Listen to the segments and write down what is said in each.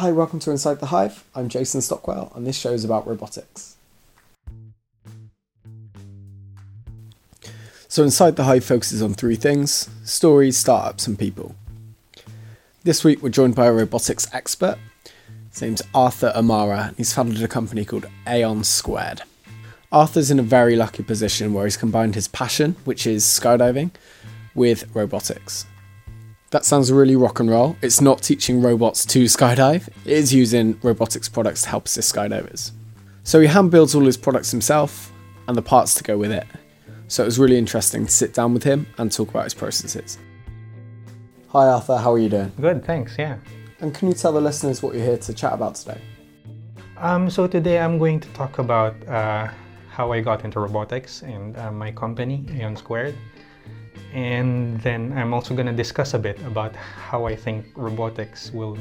Hi, welcome to Inside the Hive. I'm Jason Stockwell, and this show is about robotics. So Inside the Hive focuses on three things: stories, startups, and people. This week we're joined by a robotics expert. His name's Arthur Amara, and he's founded a company called Aeon Squared. Arthur's in a very lucky position where he's combined his passion, which is skydiving, with robotics. That sounds really rock and roll. It's not teaching robots to skydive. It is using robotics products to help assist skydivers. So he hand builds all his products himself and the parts to go with it. So it was really interesting to sit down with him and talk about his processes. Hi Arthur, how are you doing? Good, thanks, yeah. And can you tell the listeners what you're here to chat about today? So today I'm going to talk about how I got into robotics and my company, Aeon Squared. And then I'm also going to discuss a bit about how I think robotics will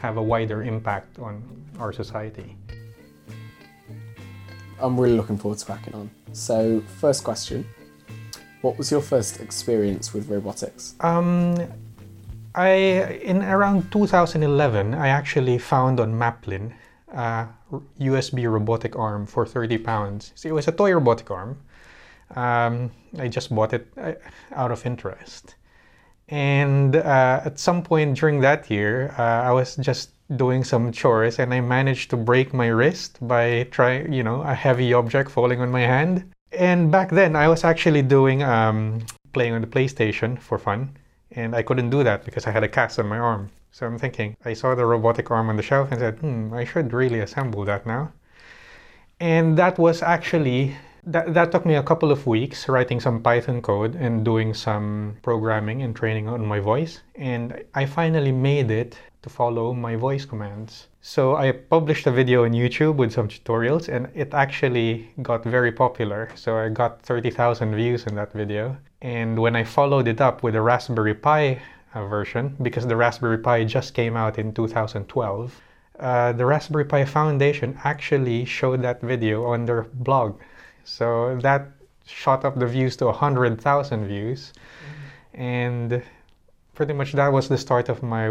have a wider impact on our society. I'm really looking forward to cracking on. So first question, what was your first experience with robotics? In around 2011, I actually found on Maplin a USB robotic arm for £30. So it was a toy robotic arm. I just bought it out of interest, and at some point during that year I was just doing some chores and I managed to break my wrist by a heavy object falling on my hand. And back then I was actually doing playing on the PlayStation for fun, and I couldn't do that because I had a cast on my arm. So I'm thinking, I saw the robotic arm on the shelf and said, I should really assemble that now. And that was actually That took me a couple of weeks writing some Python code and doing some programming and training on my voice. And I finally made it to follow my voice commands. So I published a video on YouTube with some tutorials, and it actually got very popular. So I got 30,000 views in that video. And when I followed it up with a Raspberry Pi version, because the Raspberry Pi just came out in 2012, the Raspberry Pi Foundation actually showed that video on their blog. So that shot up the views to 100,000 views. And pretty much that was the start of my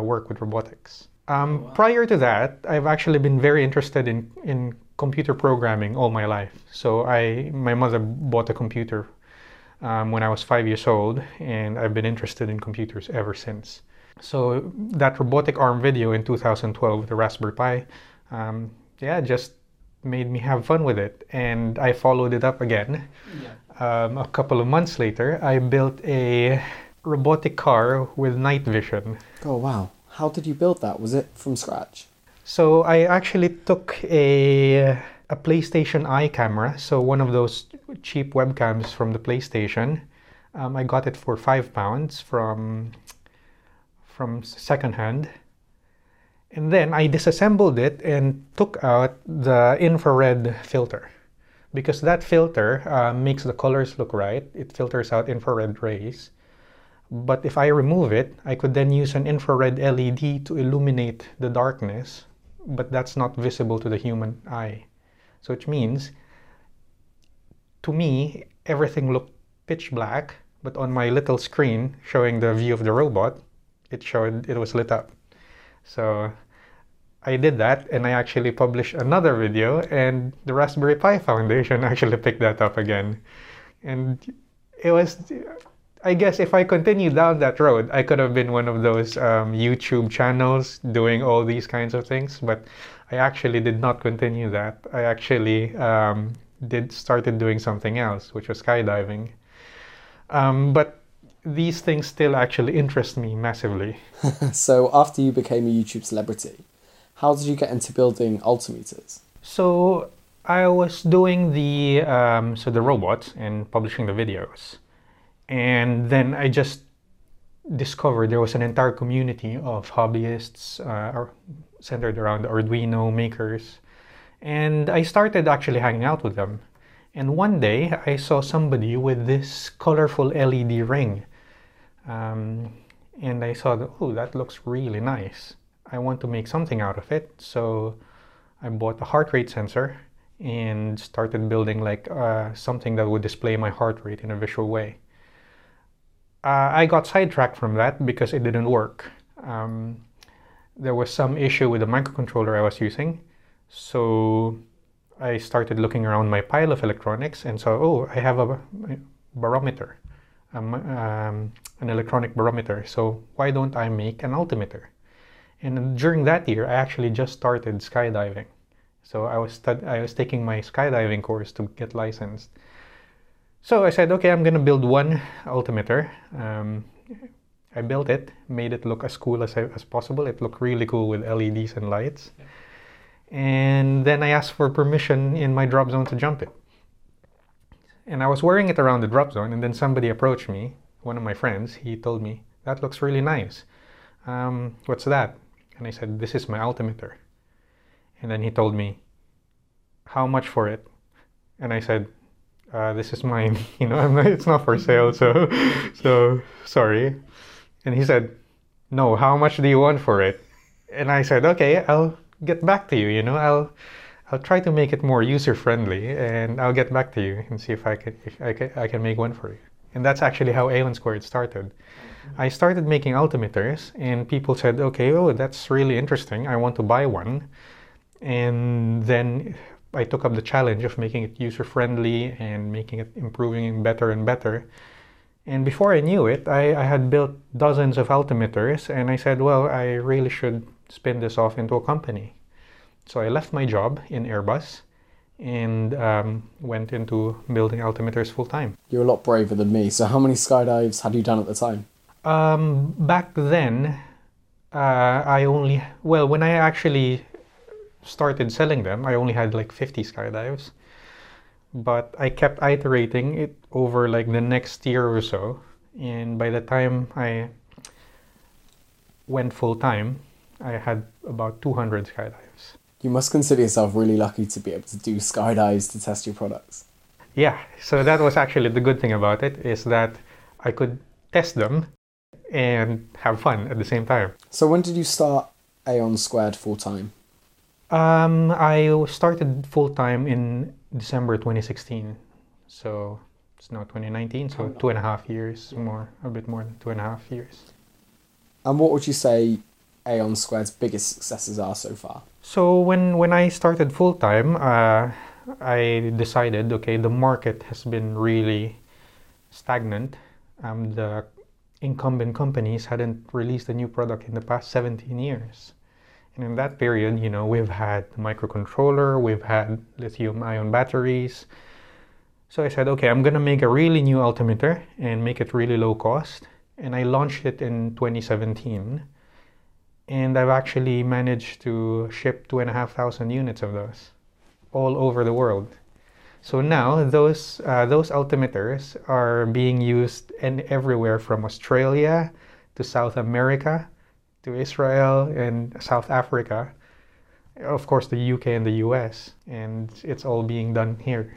work with robotics. Wow. Prior to that, I've actually been very interested in computer programming all my life. So my mother bought a computer when I was 5 years old, and I've been interested in computers ever since. So that robotic arm video in 2012, the Raspberry Pi, just made me have fun with it, and I followed it up again. Yeah. A couple of months later, I built a robotic car with night vision. Oh wow, how did you build that? Was it from scratch? So I actually took a PlayStation Eye camera, so one of those cheap webcams from the PlayStation. I got it for £5 from secondhand. And then I disassembled it and took out the infrared filter, because that filter makes the colors look right. It filters out infrared rays. But if I remove it, I could then use an infrared LED to illuminate the darkness, but that's not visible to the human eye. So which means, to me, everything looked pitch black, but on my little screen showing the view of the robot, it showed it was lit up. So I did that, and I actually published another video, and the Raspberry Pi Foundation actually picked that up again. And it was, I guess if I continued down that road, I could have been one of those YouTube channels doing all these kinds of things, but I actually did not continue that. I actually started doing something else, which was skydiving. But these things still actually interest me massively. So after you became a YouTube celebrity, how did you get into building altimeters? So I was doing the robots and publishing the videos. And then I just discovered there was an entire community of hobbyists centered around Arduino makers. And I started actually hanging out with them. And one day I saw somebody with this colorful LED ring. And I thought, that looks really nice. I want to make something out of it. So I bought a heart rate sensor and started building something that would display my heart rate in a visual way. I got sidetracked from that because it didn't work. there was some issue with the microcontroller I was using. So I started looking around my pile of electronics and saw, oh, I have a barometer, an electronic barometer. So why don't I make an altimeter? And during that year, I actually just started skydiving. So I was taking my skydiving course to get licensed. So I said, okay, I'm going to build one altimeter. I built it, made it look as cool as possible. It looked really cool with LEDs and lights. Yeah. And then I asked for permission in my drop zone to jump it. And I was wearing it around the drop zone, and then somebody approached me, one of my friends. He told me, that looks really nice. What's that? And I said, this is my altimeter. And then he told me, how much for it? And I said, this is mine, it's not for sale, so sorry. And he said, no, how much do you want for it? And I said, okay, I'll get back to you, I'll try to make it more user-friendly, and I'll get back to you and see if I can make one for you. And that's actually how Aeon Squared started. I started making altimeters, and people said, okay, oh, that's really interesting, I want to buy one. And then I took up the challenge of making it user-friendly and making it improving better and better. And before I knew it, I had built dozens of altimeters, and I said, well, I really should spin this off into a company. So I left my job in Airbus and went into building altimeters full-time. You're a lot braver than me. So how many skydives had you done at the time? Back then, when I actually started selling them, I only had like 50 skydives, but I kept iterating it over like the next year or so, and by the time I went full-time, I had about 200 skydives. You must consider yourself really lucky to be able to do skydives to test your products. Yeah, so that was actually the good thing about it, is that I could test them and have fun at the same time. So when did you start Aeon Squared full-time? I started full-time in December 2016, so it's now 2019, so 2.5 years, a bit more than 2.5 years. And what would you say Aeon Squared's biggest successes are so far? So when I started full-time, I decided, okay, the market has been really stagnant. The incumbent companies hadn't released a new product in the past 17 years. And in that period, we've had the microcontroller, we've had lithium-ion batteries. So I said, okay, I'm going to make a really new altimeter and make it really low cost. And I launched it in 2017. And I've actually managed to ship 2,500 units of those all over the world. So now those altimeters are being used everywhere from Australia to South America, to Israel and South Africa, of course the UK and the US, and it's all being done here.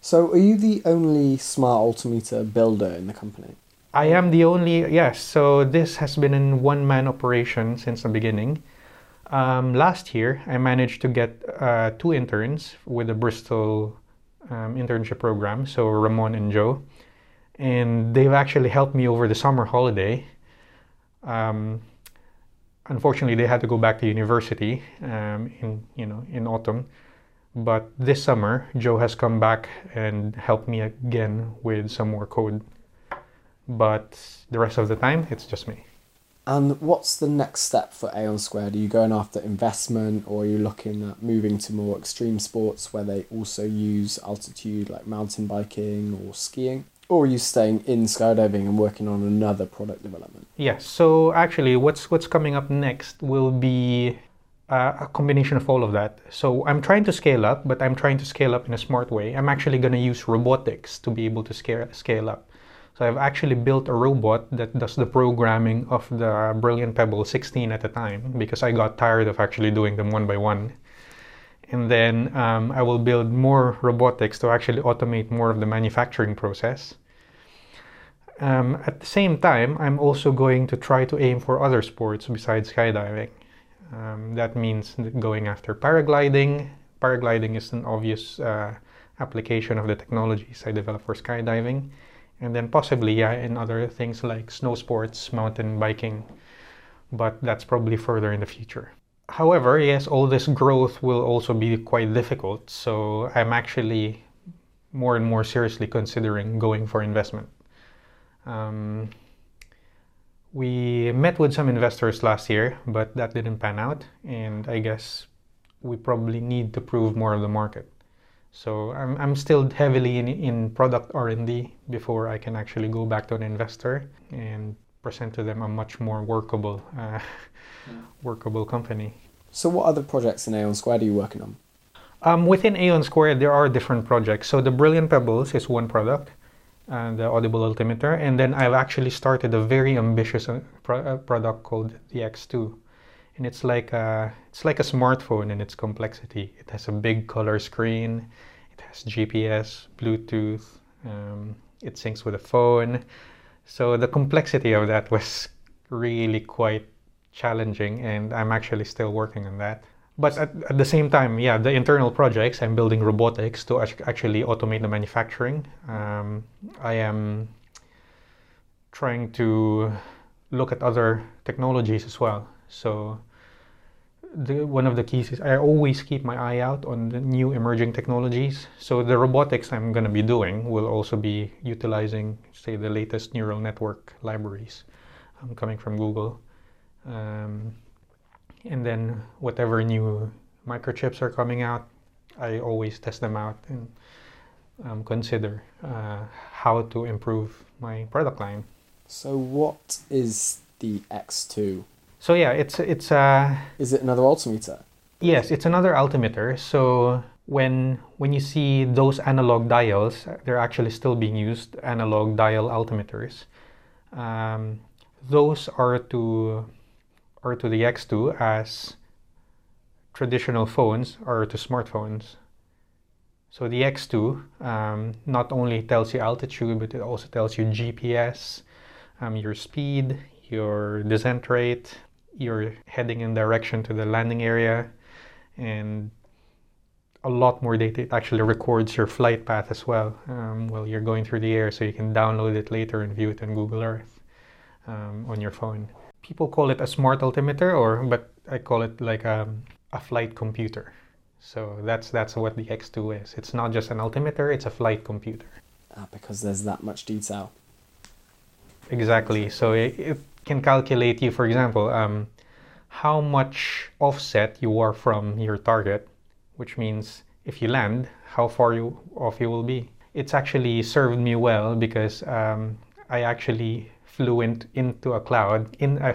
So are you the only smart altimeter builder in the company? I am the only, yes. So this has been in one-man operation since the beginning. Last year I managed to get 2 interns with the Bristol internship program, so Ramon and Joe, and they've actually helped me over the summer holiday. Unfortunately, they had to go back to university in autumn. But this summer, Joe has come back and helped me again with some more code. But the rest of the time, it's just me. And what's the next step for Aeon Squared? Are you going after investment, or are you looking at moving to more extreme sports where they also use altitude, like mountain biking or skiing? Or are you staying in skydiving and working on another product development? Yes, so actually what's coming up next will be a combination of all of that. So I'm trying to scale up, but I'm trying to scale up in a smart way. I'm actually going to use robotics to be able to scale up. So I've actually built a robot that does the programming of the Brilliant Pebble 16 at a time, because I got tired of actually doing them one by one. And then I will build more robotics to actually automate more of the manufacturing process. At the same time, I'm also going to try to aim for other sports besides skydiving. That means going after paragliding. Paragliding is an obvious application of the technologies I developed for skydiving. And then possibly, in other things like snow sports, mountain biking, but that's probably further in the future. However, yes, all this growth will also be quite difficult, so I'm actually more and more seriously considering going for investment. We met with some investors last year, but that didn't pan out, and I guess we probably need to prove more of the market. So I'm still heavily in product R&D before I can actually go back to an investor and present to them a much more workable workable company. So what other projects in Aeon Squared are you working on? Within Aeon Squared, there are different projects. So the Brilliant Pebbles is one product, the Audible Ultimeter, and then I've actually started a very ambitious product called the X2. And it's like a smartphone in its complexity. It has a big color screen, it has GPS, Bluetooth, it syncs with a phone. So the complexity of that was really quite challenging, and I'm actually still working on that. But at the same time, yeah, the internal projects, I'm building robotics to actually automate the manufacturing. I am trying to look at other technologies as well. So one of the keys is I always keep my eye out on the new emerging technologies. So the robotics I'm going to be doing will also be utilizing, say, the latest neural network libraries coming from Google. And then whatever new microchips are coming out, I always test them out and consider how to improve my product line. So what is the X2? So yeah, it's Is it another altimeter? Yes, it's another altimeter. So when you see those analog dials, they're actually still being used, analog dial altimeters. Those are to the X2 as traditional phones are to smartphones. So the X2 not only tells you altitude, but it also tells you GPS, your speed, your descent rate, you're heading in direction to the landing area, and a lot more data. It actually records your flight path as well while you're going through the air, so you can download it later and view it on Google Earth on your phone. People call it a smart altimeter, but I call it like a flight computer. So that's what the X2 is. It's not just an altimeter, it's a flight computer. Because there's that much detail. Exactly. So it can calculate you, for example, how much offset you are from your target, which means if you land, how far off you will be. It's actually served me well because I actually flew into a cloud.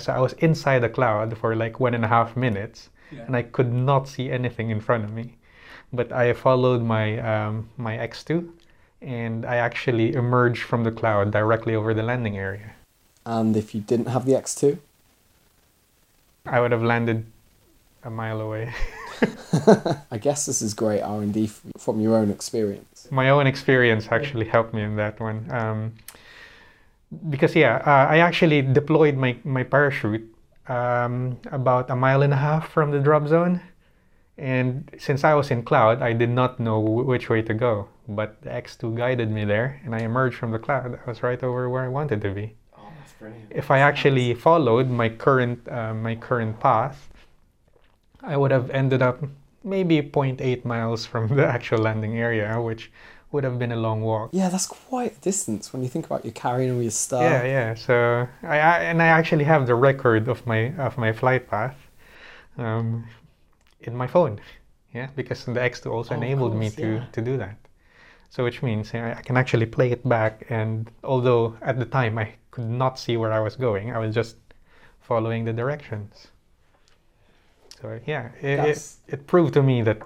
So I was inside a cloud for like 1.5 minutes, yeah. And I could not see anything in front of me. But I followed my X2, and I actually emerged from the cloud directly over the landing area. And if you didn't have the X2? I would have landed a mile away. I guess this is great R&D from your own experience. My own experience actually helped me in that one. Because I actually deployed my parachute about 1.5 miles from the drop zone. And since I was in cloud, I did not know which way to go. But the X2 guided me there, and I emerged from the cloud. I was right over where I wanted to be. Oh, that's brilliant. If I actually followed my current path, I would have ended up maybe 0.8 miles from the actual landing area, which would have been a long walk. Yeah, that's quite a distance when you think about you carrying all your stuff. Yeah. So I actually have the record of my flight path. In my phone, because the X2 also enabled me to do that. So which means I can actually play it back, and although at the time I could not see where I was going, I was just following the directions. So it proved to me that,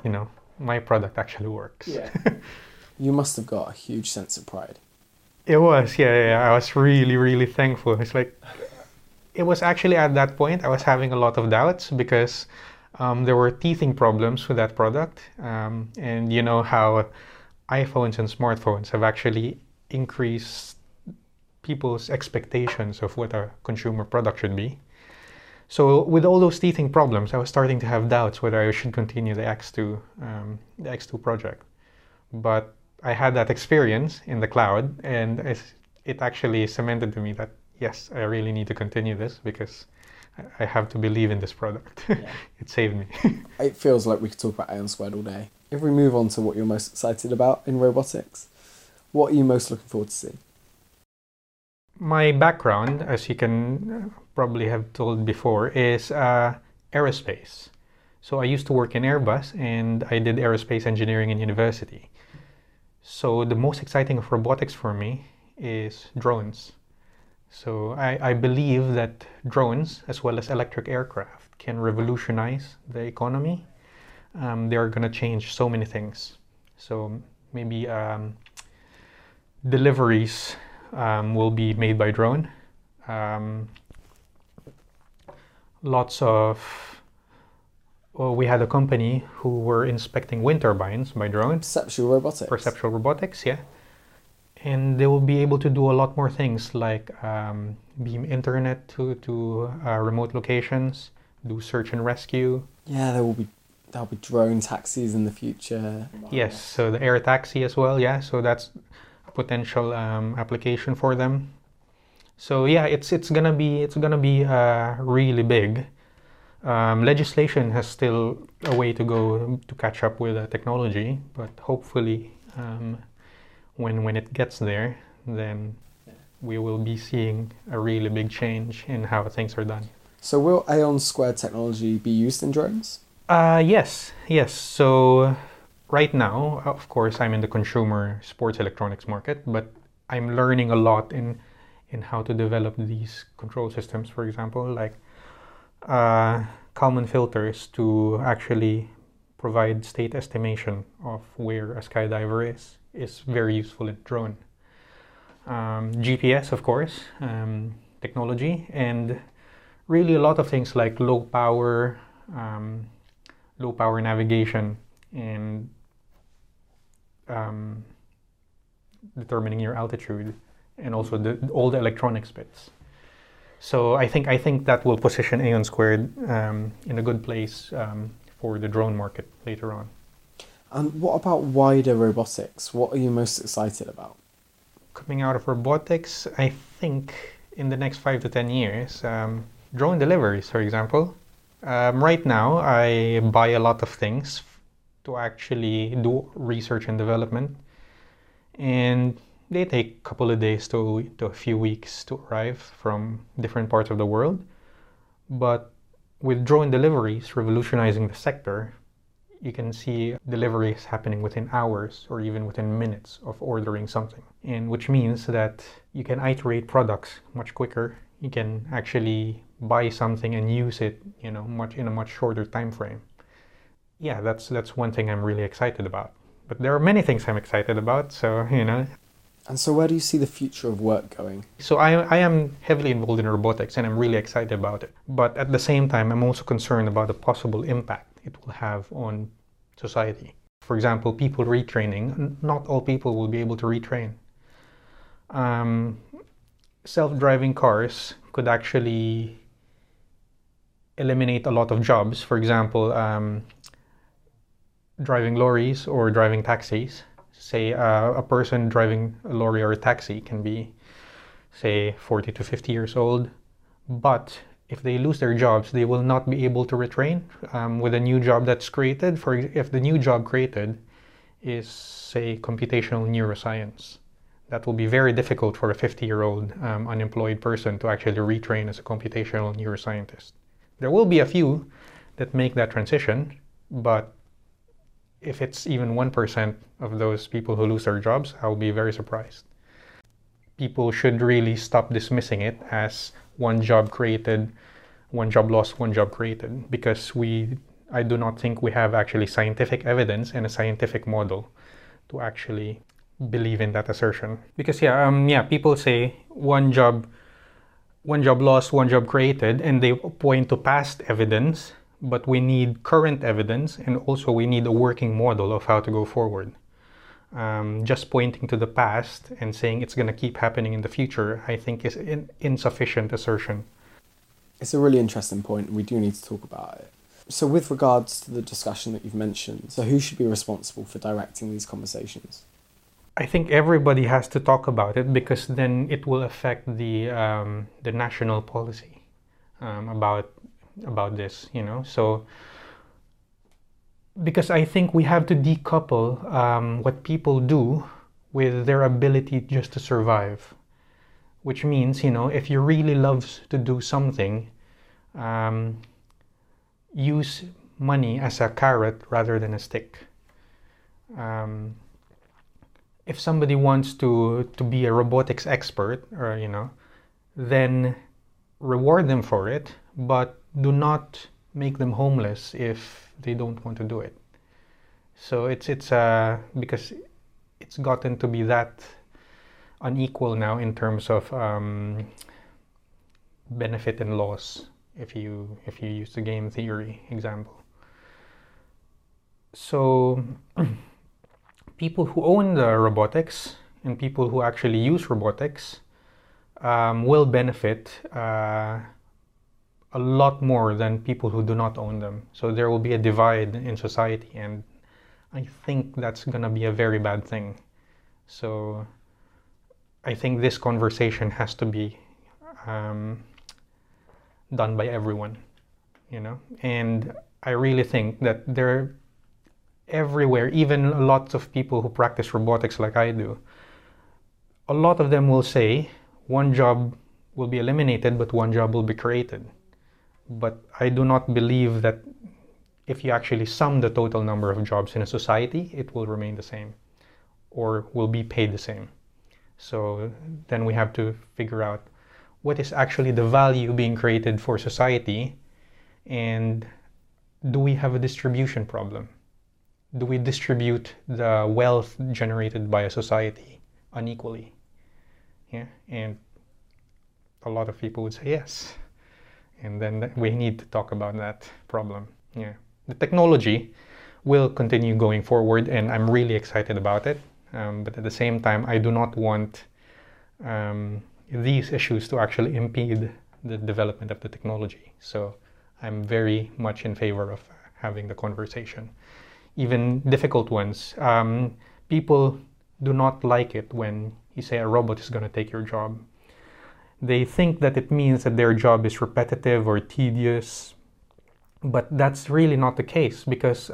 my product actually works. Yeah. You must have got a huge sense of pride. It was, I was really, really thankful. It's like, it was actually at that point I was having a lot of doubts because there were teething problems with that product, and you know how iPhones and smartphones have actually increased people's expectations of what a consumer product should be. So with all those teething problems, I was starting to have doubts whether I should continue the X2 project. But I had that experience in the cloud, and it actually cemented to me that yes, I really need to continue this because I have to believe in this product. Yeah. It saved me. It feels like we could talk about Aeon Squared all day. If we move on to what you're most excited about in robotics, what are you most looking forward to seeing? My background, as you can probably have told before, is aerospace. So I used to work in Airbus, and I did aerospace engineering in university. So the most exciting of robotics for me is drones. So I believe that drones, as well as electric aircraft, can revolutionize the economy. They are going to change so many things. So maybe deliveries will be made by drone. We had a company who were inspecting wind turbines by drone. Perceptual robotics. Perceptual robotics, yeah. And they will be able to do a lot more things, like beam internet to remote locations, do search and rescue. Yeah, there'll be drone taxis in the future. Yes, so the air taxi as well. Yeah, so that's a potential application for them. So yeah, it's gonna be really big. Legislation has still a way to go to catch up with technology, but hopefully. When it gets there, then we will be seeing a really big change in how things are done. So will Aeon Squared technology be used in drones? Yes. So right now, of course, I'm in the consumer sports electronics market, but I'm learning a lot in how to develop these control systems, for example, like Kalman filters to actually provide state estimation of where a skydiver is very useful in drone. GPS, of course, technology, and really a lot of things like low power navigation and determining your altitude, and also all the electronics bits. So I think that will position Aeon Squared in a good place for the drone market later on. And what about wider robotics? What are you most excited about? Coming out of robotics, I think in the next 5 to 10 years, drone deliveries, for example. Right now, I buy a lot of things to actually do research and development. And they take a couple of days to a few weeks to arrive from different parts of the world. But with drone deliveries revolutionizing the sector, you can see deliveries happening within hours or even within minutes of ordering something, and which means that you can iterate products much quicker. You can actually buy something and use it, in a much shorter time frame. Yeah, that's one thing I'm really excited about. But there are many things I'm excited about, so. And so where do you see the future of work going? So I am heavily involved in robotics, and I'm really excited about it. But at the same time, I'm also concerned about the possible impact it will have on society. For example, people retraining. Not all people will be able to retrain. Self-driving cars could actually eliminate a lot of jobs. For example, driving lorries or driving taxis. Say a person driving a lorry or a taxi can be, say, 40 to 50 years old, but if they lose their jobs, they will not be able to retrain with a new job that's created. For if the new job created is, say, computational neuroscience, that will be very difficult for a 50-year-old unemployed person to actually retrain as a computational neuroscientist. There will be a few that make that transition, but if it's even 1% of those people who lose their jobs, I'll be very surprised. People should really stop dismissing it as one job created, one job lost, one job created, because I do not think we have actually scientific evidence and a scientific model to actually believe in that assertion. Because people say one job lost, one job created, and they point to past evidence, but we need current evidence, and also we need a working model of how to go forward. Just pointing to the past and saying it's going to keep happening in the future, I think, is an insufficient assertion. It's a really interesting point, and we do need to talk about it. So with regards to the discussion that you've mentioned, so who should be responsible for directing these conversations? I think everybody has to talk about it, because then it will affect the national policy. about this, you know. So because I think we have to decouple what people do with their ability just to survive, which means, you know, if you really love to do something, use money as a carrot rather than a stick. If somebody wants to be a robotics expert, or, you know, then reward them for it, but do not make them homeless if they don't want to do it. So it's because it's gotten to be that unequal now in terms of benefit and loss, if you use the game theory example. So people who own the robotics and people who actually use robotics will benefit a lot more than people who do not own them. So there will be a divide in society, and I think that's gonna be a very bad thing. So I think this conversation has to be done by everyone, you know. And I really think that there, everywhere, even lots of people who practice robotics like I do, a lot of them will say one job will be eliminated, but one job will be created. But I do not believe that if you actually sum the total number of jobs in a society, it will remain the same or will be paid the same. So then we have to figure out what is actually the value being created for society, and do we have a distribution problem? Do we distribute the wealth generated by a society unequally? Yeah, and a lot of people would say yes. And then we need to talk about that problem. Yeah, the technology will continue going forward, and I'm really excited about it. But at the same time, I do not want these issues to actually impede the development of the technology. So I'm very much in favor of having the conversation, even difficult ones. People do not like it when you say a robot is going to take your job. They think that it means that their job is repetitive or tedious, but that's really not the case, because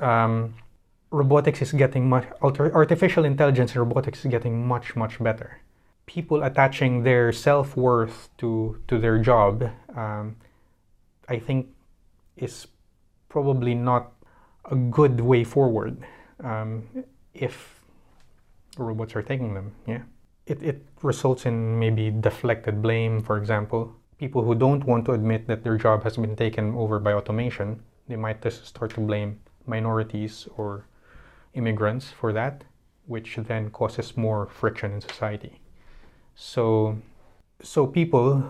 robotics is getting much, artificial intelligence in robotics is getting much, much better. People attaching their self-worth to their job, I think, is probably not a good way forward if robots are taking them, yeah. It results in maybe deflected blame, for example. People who don't want to admit that their job has been taken over by automation, they might just start to blame minorities or immigrants for that, which then causes more friction in society. So people,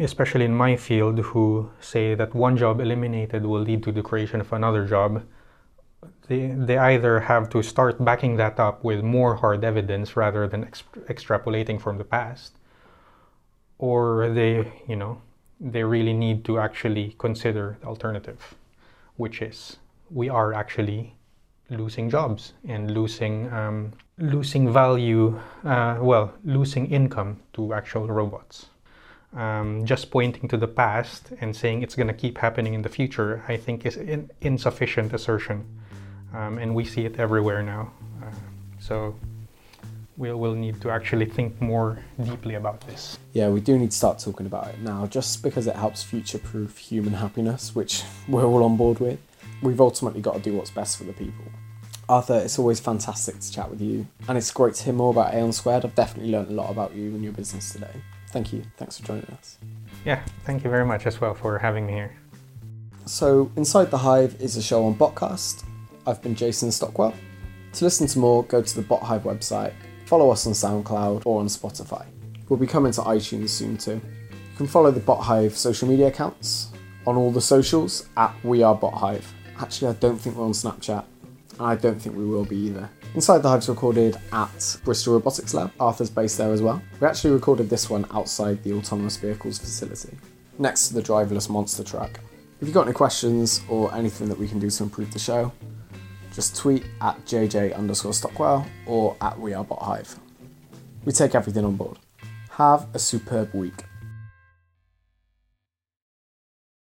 especially in my field, who say that one job eliminated will lead to the creation of another job, they either have to start backing that up with more hard evidence rather than extrapolating from the past, or they really need to actually consider the alternative, which is we are actually losing jobs and losing value, losing income to actual robots. Just pointing to the past and saying it's going to keep happening in the future, I think, is an insufficient assertion. And we see it everywhere now. So we'll need to actually think more deeply about this. Yeah, we do need to start talking about it now, just because it helps future-proof human happiness, which we're all on board with. We've ultimately got to do what's best for the people. Arthur, it's always fantastic to chat with you, and it's great to hear more about Aeon Squared. I've definitely learned a lot about you and your business today. Thank you. Thanks for joining us. Yeah, thank you very much as well for having me here. So, Inside the Hive is a show on Botcast. I've been Jason Stockwell. To listen to more, go to the BotHive website, follow us on SoundCloud or on Spotify. We'll be coming to iTunes soon too. You can follow the BotHive social media accounts on all the socials at WeAreBotHive. Actually, I don't think we're on Snapchat, and I don't think we will be either. Inside the Hive's recorded at Bristol Robotics Lab. Arthur's based there as well. We actually recorded this one outside the Autonomous Vehicles facility, next to the driverless monster truck. If you've got any questions or anything that we can do to improve the show, just tweet at JJ_Stockwell or at WeAreBotHive. We take everything on board. Have a superb week.